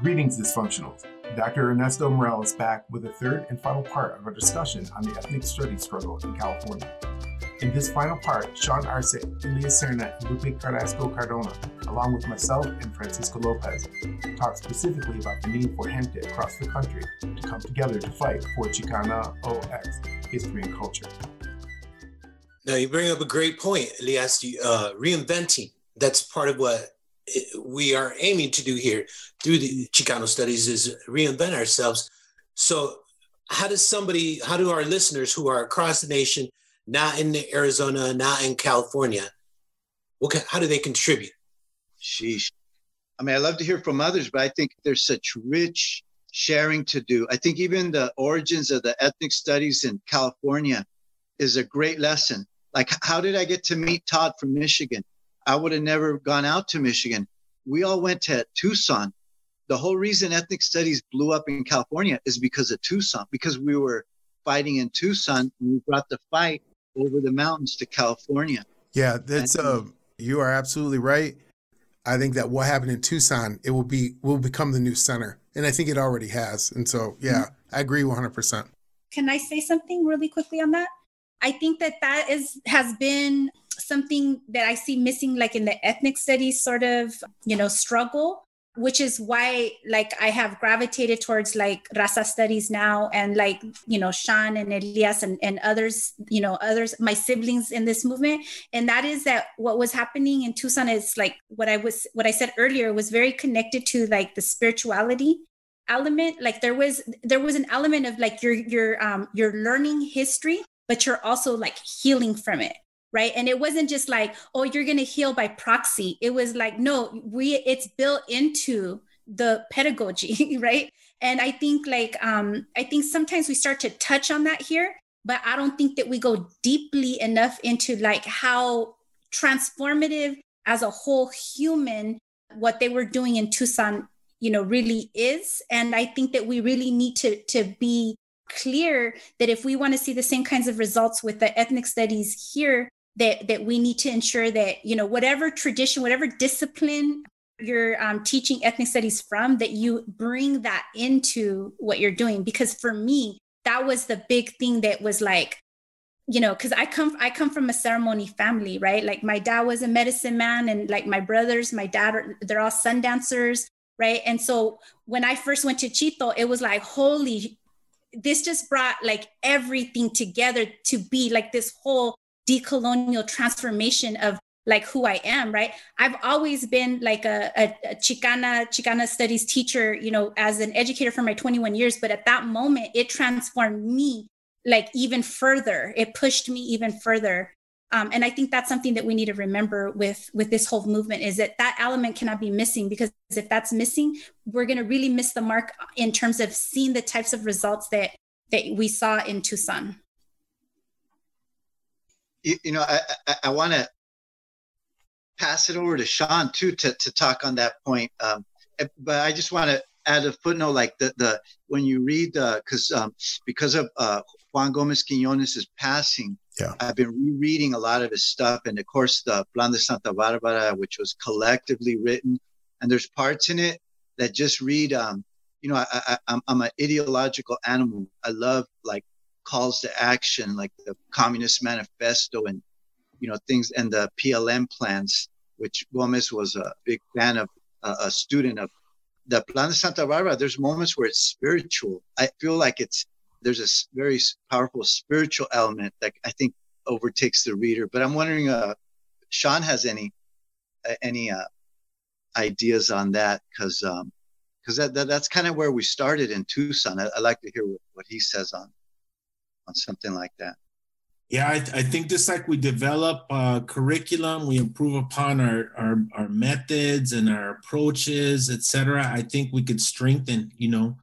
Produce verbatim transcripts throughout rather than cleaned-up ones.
Greetings, dysfunctionals. Doctor Ernesto Morell is back with the third and final part of our discussion on the ethnic studies struggle in California. In this final part, Sean Arce, Elias Serna, and Lupe Carrasco Cardona, along with myself and Francisco Lopez, talked specifically about the need for gente across the country to come together to fight for Chicana O X history and culture. Now, you bring up a great point, Elias, uh, reinventing. That's part of what we are aiming to do here through the Chicano studies, is reinvent ourselves. So how does somebody, how do our listeners who are across the nation, not in Arizona, not in California, what can, how do they contribute? Sheesh. I mean, I love to hear from others, but I think there's such rich sharing to do. I think even the origins of the ethnic studies in California is a great lesson. Like, how did I get to meet Todd from Michigan? I would have never gone out to Michigan. We all went to Tucson. The whole reason ethnic studies blew up in California is because of Tucson, because we were fighting in Tucson and we brought the fight over the mountains to California. Yeah, that's and, uh, you are absolutely right. I think that what happened in Tucson, it will be will become the new center. And I think it already has. And so, yeah, mm-hmm. I agree one hundred percent. Can I say something really quickly on that? I think that that is has been something that I see missing, like in the ethnic studies sort of, you know, struggle, which is why, like, I have gravitated towards like Raza studies now, and like, you know, Sean and Elias and, and others, you know, others, my siblings in this movement. And that is that what was happening in Tucson is like what I was, what I said earlier was very connected to like the spirituality element. Like there was, there was an element of like you're, you're, um, you're learning history, but you're also like healing from it. Right. And it wasn't just like, oh, you're going to heal by proxy. It was like, no, we it's built into the pedagogy. Right. And I think like um, I think sometimes we start to touch on that here, but I don't think that we go deeply enough into like how transformative as a whole human what they were doing in Tucson, you know, really is. And I think that we really need to to be clear that if we want to see the same kinds of results with the ethnic studies here, That, that we need to ensure that, you know, whatever tradition, whatever discipline you're um, teaching ethnic studies from, that you bring that into what you're doing. Because for me, that was the big thing that was like, you know, because I come I come from a ceremony family, right? Like my dad was a medicine man, and like my brothers, my dad, they're all sun dancers, right? And so when I first went to Chito, it was like, holy, this just brought like everything together to be like this whole decolonial transformation of like who I am, right? I've always been like a, a, a Chicana, Chicana studies teacher, you know, as an educator for my twenty-one years. But at that moment, it transformed me like even further. It pushed me even further. Um, and I think that's something that we need to remember with, with this whole movement, is that that element cannot be missing, because if that's missing, we're going to really miss the mark in terms of seeing the types of results that, that we saw in Tucson. You, you know, I I, I want to pass it over to Sean too to, to talk on that point. Um, but I just want to add a footnote, like the the when you read the because um, because of uh, Juan Gomez Quinones' passing, yeah. I've been rereading a lot of his stuff, and of course the Plan de Santa Barbara, which was collectively written, and there's parts in it that just read. Um, you know, I, I I'm, I'm an ideological animal. I love like calls to action, like the Communist Manifesto and, you know, things, and the P L M plans, which Gomez was a big fan of, uh, a student of. The Plan de Santa Barbara, there's moments where it's spiritual. I feel like it's, there's a very powerful spiritual element that I think overtakes the reader. But I'm wondering, uh, Sean has any, uh, any uh, ideas on that? Because um, because that, that, that's kind of where we started in Tucson. I, I'd like to hear what, what he says on on something like that. Yeah, I, I think just like we develop uh, curriculum, we improve upon our, our, our methods and our approaches, et cetera. I think we could strengthen, you know,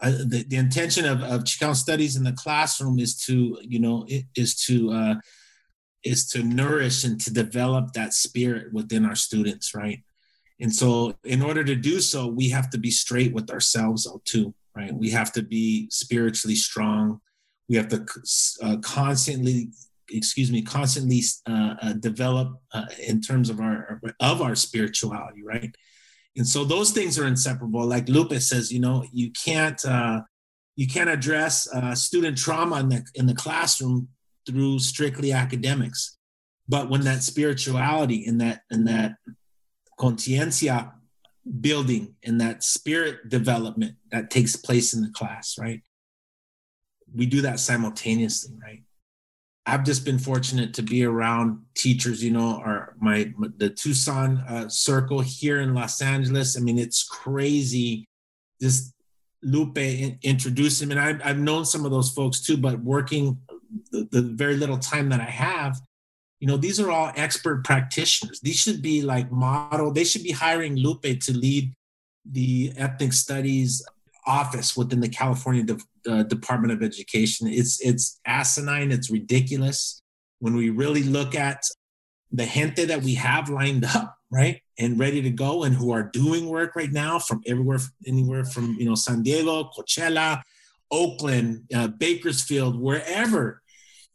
uh, the, the intention of, of Chicano studies in the classroom is to, you know, it, is to uh, is to nourish and to develop that spirit within our students, right? And so in order to do so, we have to be straight with ourselves too, right? We have to be spiritually strong. We have to uh, constantly, excuse me, constantly uh, uh, develop uh, in terms of our of our spirituality, right? And so those things are inseparable. Like Lupe says, you know, you can't uh, you can't address uh, student trauma in the in the classroom through strictly academics. But when that spirituality and that and that conciencia building and that spirit development that takes place in the class, right? We do that simultaneously, right? I've just been fortunate to be around teachers, you know, or my, the Tucson uh, circle here in Los Angeles. I mean, it's crazy. This Lupe in, introduced him, and I've, I've known some of those folks too, but working the, the very little time that I have, you know, these are all expert practitioners. These should be like model. They should be hiring Lupe to lead the ethnic studies office within the California De- uh, Department of Education. It's it's asinine, it's ridiculous. When we really look at the gente that we have lined up, right, and ready to go and who are doing work right now from everywhere, anywhere from, you know, San Diego, Coachella, Oakland, uh, Bakersfield, wherever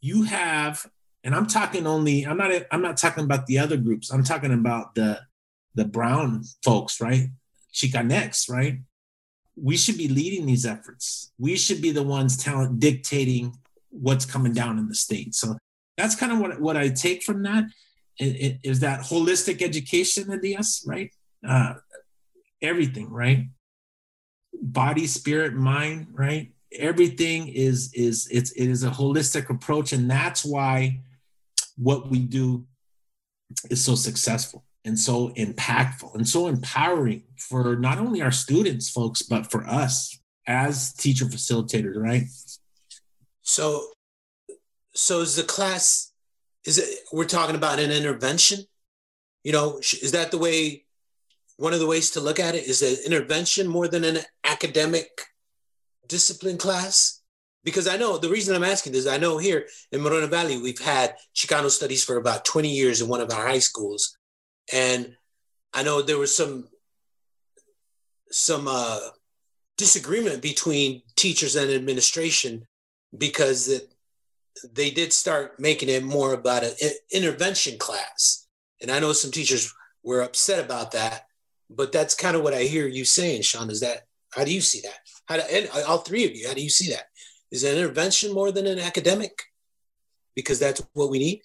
you have, and I'm talking only, I'm not, I'm not talking about the other groups. I'm talking about the, the brown folks, right? Chicanx, right? We should be leading these efforts. We should be the ones talent dictating what's coming down in the state. So that's kind of what, what I take from that is that holistic education in us, right? Uh, everything, right? Body, spirit, mind, right? Everything is, is it's, it is a holistic approach. And that's why what we do is so successful and so impactful and so empowering for not only our students, folks, but for us as teacher facilitators, right? So, so is the class, is it, we're talking about an intervention? You know, is that the way, one of the ways to look at it is an intervention more than an academic discipline class? Because I know, the reason I'm asking this, I know here in Moreno Valley, we've had Chicano studies for about twenty years in one of our high schools. And I know there was some some uh, disagreement between teachers and administration because it, they did start making it more about an intervention class. And I know some teachers were upset about that, but that's kind of what I hear you saying, Sean, is that, how do you see that? How do, and all three of you, how do you see that? Is an intervention more than an academic? Because that's what we need?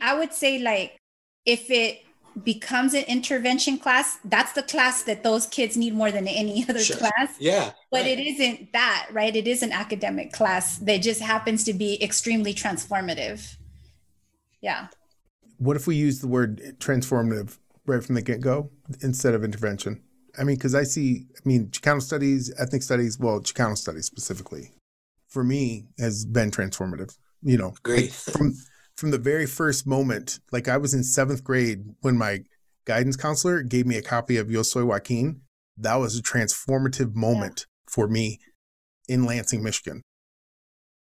I would say, like, if it becomes an intervention class, that's the class that those kids need more than any other sure. class. Yeah. But right. it isn't that, right? It is an academic class that just happens to be extremely transformative. Yeah. What if we use the word transformative right from the get-go instead of intervention? I mean, because I see, I mean, Chicano studies, ethnic studies, well, Chicano studies specifically, for me, has been transformative, you know. Great. Like from, From the very first moment, like I was in seventh grade when my guidance counselor gave me a copy of Yo Soy Joaquin. That was a transformative moment yeah. for me in Lansing, Michigan.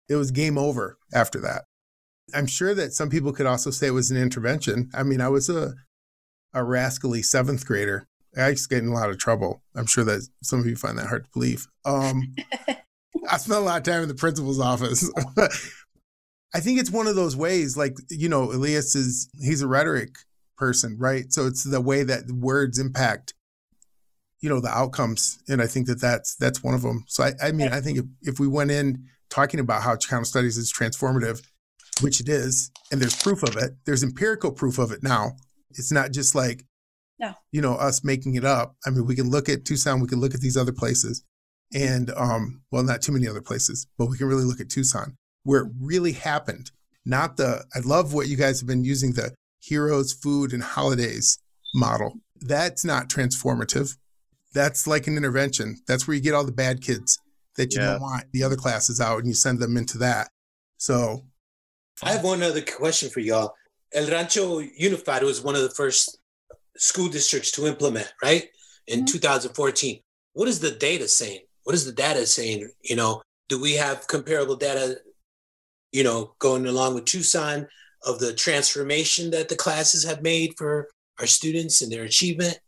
It was game over after that. I'm sure that some people could also say it was an intervention. I mean, I was a, a rascally seventh grader. I used to get in a lot of trouble. I'm sure that some of you find that hard to believe. Um, I spent a lot of time in the principal's office. I think it's one of those ways, like, you know, Elias is, he's a rhetoric person, right? So it's the way that words impact, you know, the outcomes. And I think that that's, that's one of them. So, I, I mean, I think if, if we went in talking about how Chicano studies is transformative, which it is, and there's proof of it, there's empirical proof of it now. It's not just like, no. you know, us making it up. I mean, we can look at Tucson, we can look at these other places and, um, well, not too many other places, but we can really look at Tucson, where it really happened, not the, I love what you guys have been using, the heroes, food, and holidays model. That's not transformative. That's like an intervention. That's where you get all the bad kids that you yeah. don't want the other classes out and you send them into that. So I have one other question for y'all. El Rancho Unified was one of the first school districts to implement, right? In mm-hmm. two thousand fourteen. What is the data saying? What is the data saying? You know, do we have comparable data, you know, going along with Tucson, of the transformation that the classes have made for our students and their achievement?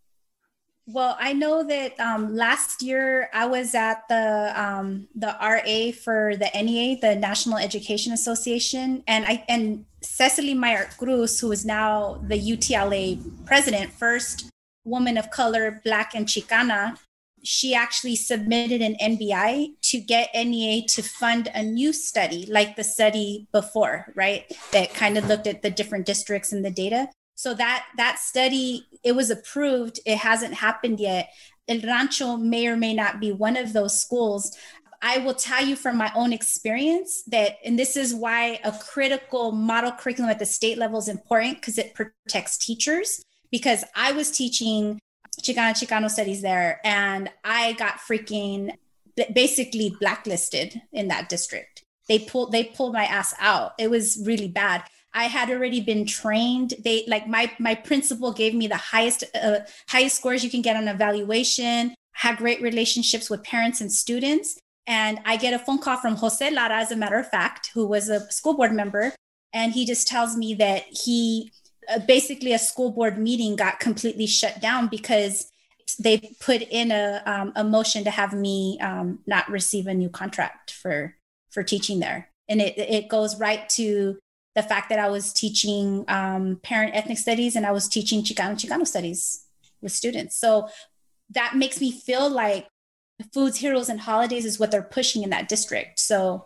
Well, I know that um, last year I was at the um, the R A for the N E A, the National Education Association, and I and Cecily Myart-Cruz, who is now the U T L A president, first woman of color, Black and Chicana, she actually submitted an N B I to get N E A to fund a new study like the study before, right? That kind of looked at the different districts and the data. So that that study, it was approved. It hasn't happened yet. El Rancho may or may not be one of those schools. I will tell you from my own experience that, and this is why a critical model curriculum at the state level is important, because it protects teachers, because I was teaching Chicana, Chicano studies there, and I got freaking basically blacklisted in that district. They pulled, they pulled my ass out. It was really bad. I had already been trained. They like my, my principal gave me the highest, uh, highest scores you can get on evaluation, had great relationships with parents and students. And I get a phone call from Jose Lara, as a matter of fact, who was a school board member. And he just tells me that he, uh, basically a school board meeting got completely shut down because they put in a, um, a motion to have me um, not receive a new contract for, for teaching there. And it, it goes right to the fact that I was teaching um, parent ethnic studies and I was teaching Chicano Chicano studies with students. So that makes me feel like Foods, Heroes, and Holidays is what they're pushing in that district. So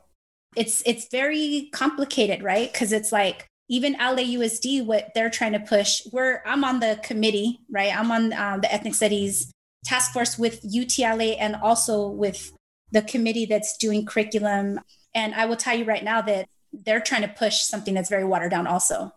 it's it's very complicated, right? Because it's like even L A U S D, what they're trying to push. We're I'm on the committee, right? I'm on um, the Ethnic Studies Task Force with U T L A and also with the committee that's doing curriculum. And I will tell you right now that they're trying to push something that's very watered down also.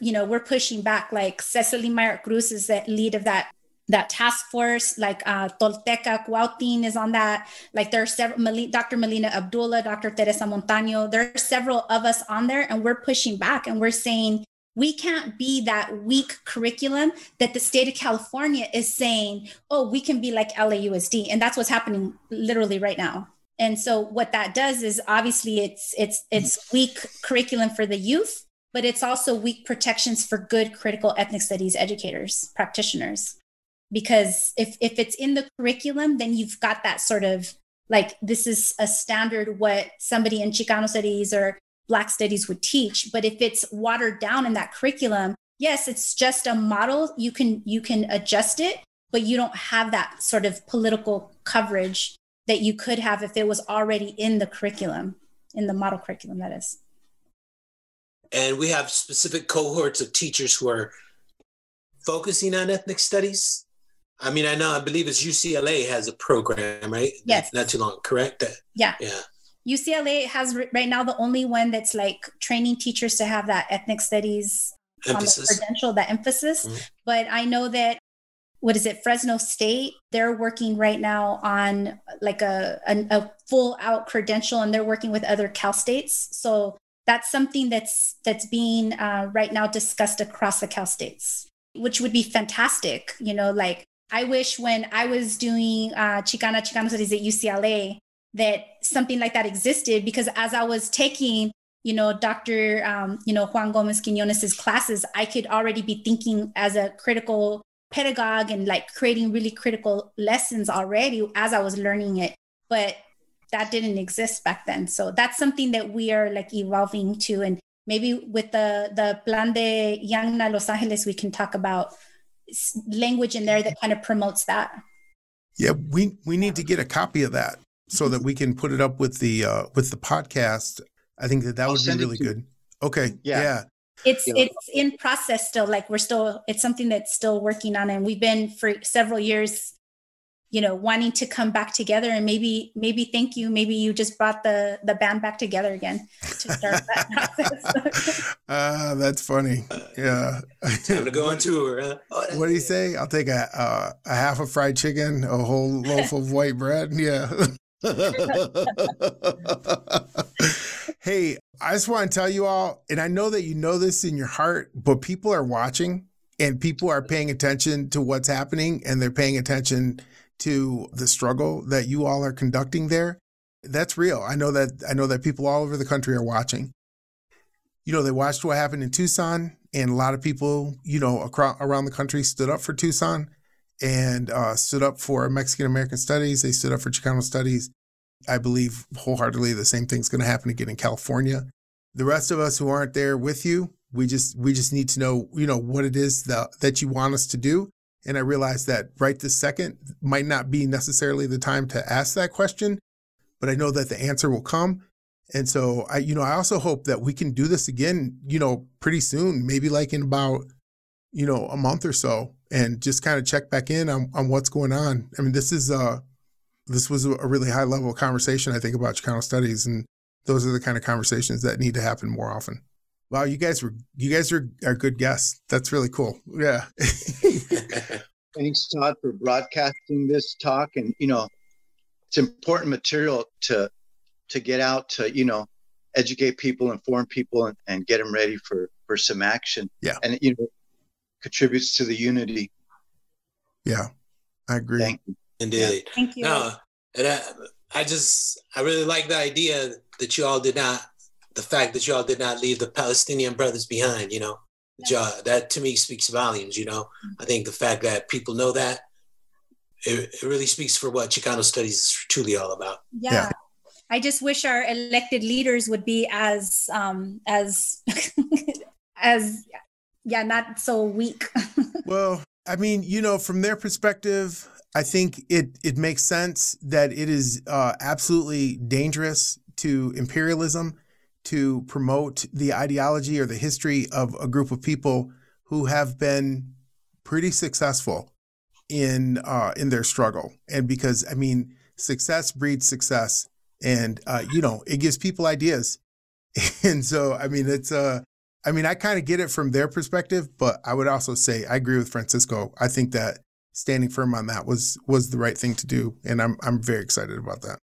You know, we're pushing back, like Cecily Myart-Cruz is the lead of that that task force, like uh, Tolteca Cuautin is on that. Like there are several, Doctor Melina Abdullah, Doctor Teresa Montaño, there are several of us on there, and we're pushing back and we're saying, we can't be that weak curriculum that the state of California is saying, oh, we can be like L A U S D. And that's what's happening literally right now. And so what that does is obviously it's it's it's weak curriculum for the youth, but it's also weak protections for good critical ethnic studies educators, practitioners. Because if, if it's in the curriculum, then you've got that sort of like, this is a standard what somebody in Chicano studies or Black studies would teach. But if it's watered down in that curriculum, yes, it's just a model. You can, you can adjust it, but you don't have that sort of political coverage that you could have if it was already in the curriculum, in the model curriculum, that is. And we have specific cohorts of teachers who are focusing on ethnic studies. I mean, I know, I believe it's U C L A has a program, right? Yes. Not too long, correct? Yeah. Yeah. U C L A has right now the only one that's like training teachers to have that ethnic studies emphasis. On the credential, that emphasis. Mm-hmm. But I know that, what is it, Fresno State, they're working right now on like a, a, a full out credential, and they're working with other Cal States. So that's something that's, that's being uh, right now discussed across the Cal States, which would be fantastic. You know, like, I wish when I was doing uh, Chicana, Chicano studies at U C L A that something like that existed, because as I was taking, you know, Doctor, um, you know, Juan Gomez Quinones' classes, I could already be thinking as a critical pedagogue and like creating really critical lessons already as I was learning it. But that didn't exist back then. So that's something that we are like evolving to. And maybe with the, the Plan de Yangna Los Angeles, we can talk about language in there that kind of promotes that. Yeah, we we need to get a copy of that so that we can put it up with the uh, with the podcast. I think that that I'll would be really good. Okay, yeah, yeah. It's it's in process still. Like we're still, it's something that's still working on, and we've been for several years, you know, wanting to come back together. And maybe maybe thank you, maybe you just brought the the band back together again to start that process. Ah, uh, that's funny. Yeah. Time to go on tour. Huh? Oh, what do you say? I'll take a uh, a half of fried chicken, a whole loaf of white bread. Yeah. Hey, I just want to tell you all, and I know that you know this in your heart, but people are watching and people are paying attention to what's happening, and they're paying attention to the struggle that you all are conducting there. That's real. I know that. I know that people all over the country are watching. You know, they watched what happened in Tucson, and a lot of people, you know, across, around the country stood up for Tucson and uh, stood up for Mexican-American studies. They stood up for Chicano studies. I believe wholeheartedly the same thing's going to happen again in California. The rest of us who aren't there with you, we just we just need to know, you know, what it is that, that you want us to do. And I realized that right this second might not be necessarily the time to ask that question, but I know that the answer will come. And so I, you know, I also hope that we can do this again, you know, pretty soon, maybe like in about, you know, a month or so, and just kind of check back in on, on what's going on. I mean, this is uh, this was a really high level conversation, I think, about Chicano studies, and those are the kind of conversations that need to happen more often. Wow, you guys were you guys are, are good guests. That's really cool. Yeah. Thanks, Todd, for broadcasting this talk, and you know, it's important material to to get out to, you know, educate people, inform people, and, and get them ready for for some action. Yeah, and it, you know, contributes to the unity. Yeah, I agree. Thank you. Indeed. Yeah. Thank you. No, and I, I just I really like the idea that you all did not. The fact that y'all did not leave the Palestinian brothers behind, you know, yeah. that to me speaks volumes, you know. Mm-hmm. I think the fact that people know that, it, it really speaks for what Chicano studies is truly all about. Yeah. yeah. I just wish our elected leaders would be as, um, as, as, yeah, not so weak. Well, I mean, you know, from their perspective, I think it, it makes sense that it is uh, absolutely dangerous to imperialism to promote the ideology or the history of a group of people who have been pretty successful in uh, in their struggle. And because, I mean, success breeds success, and uh, you know, it gives people ideas. And so, I mean, it's uh, I mean, I kind of get it from their perspective, but I would also say I agree with Francisco. I think that standing firm on that was was the right thing to do, and I'm I'm very excited about that.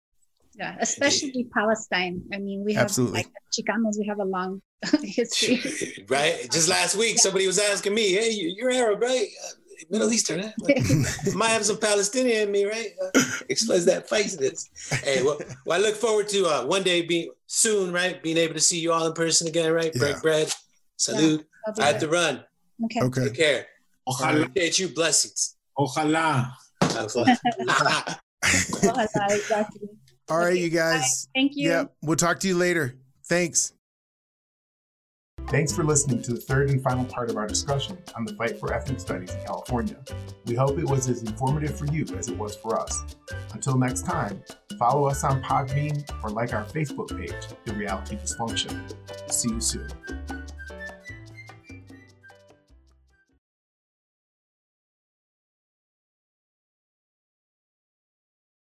Yeah, especially Palestine. I mean, we have Absolutely. like Chicanos, we have a long history. Right? Just last week, yeah. somebody was asking me, hey, you're Arab, right? Middle Eastern, huh? Like, might have some Palestinian in me, right? Uh, explains that faceness. Hey, well, well, I look forward to uh, one day being soon, right? Being able to see you all in person again, right? Yeah. Break bread, salute. Yeah, I have right. to run. Okay. okay. Take care. Ojalá. I appreciate you. Blessings. Ojalá. Ojalá. Ojalá, exactly. All right, you guys. Bye. Thank you. Yeah, we'll talk to you later. Thanks. Thanks for listening to the third and final part of our discussion on the fight for ethnic studies in California. We hope it was as informative for you as it was for us. Until next time, follow us on Podbean or like our Facebook page, The Reality Dysfunction. See you soon.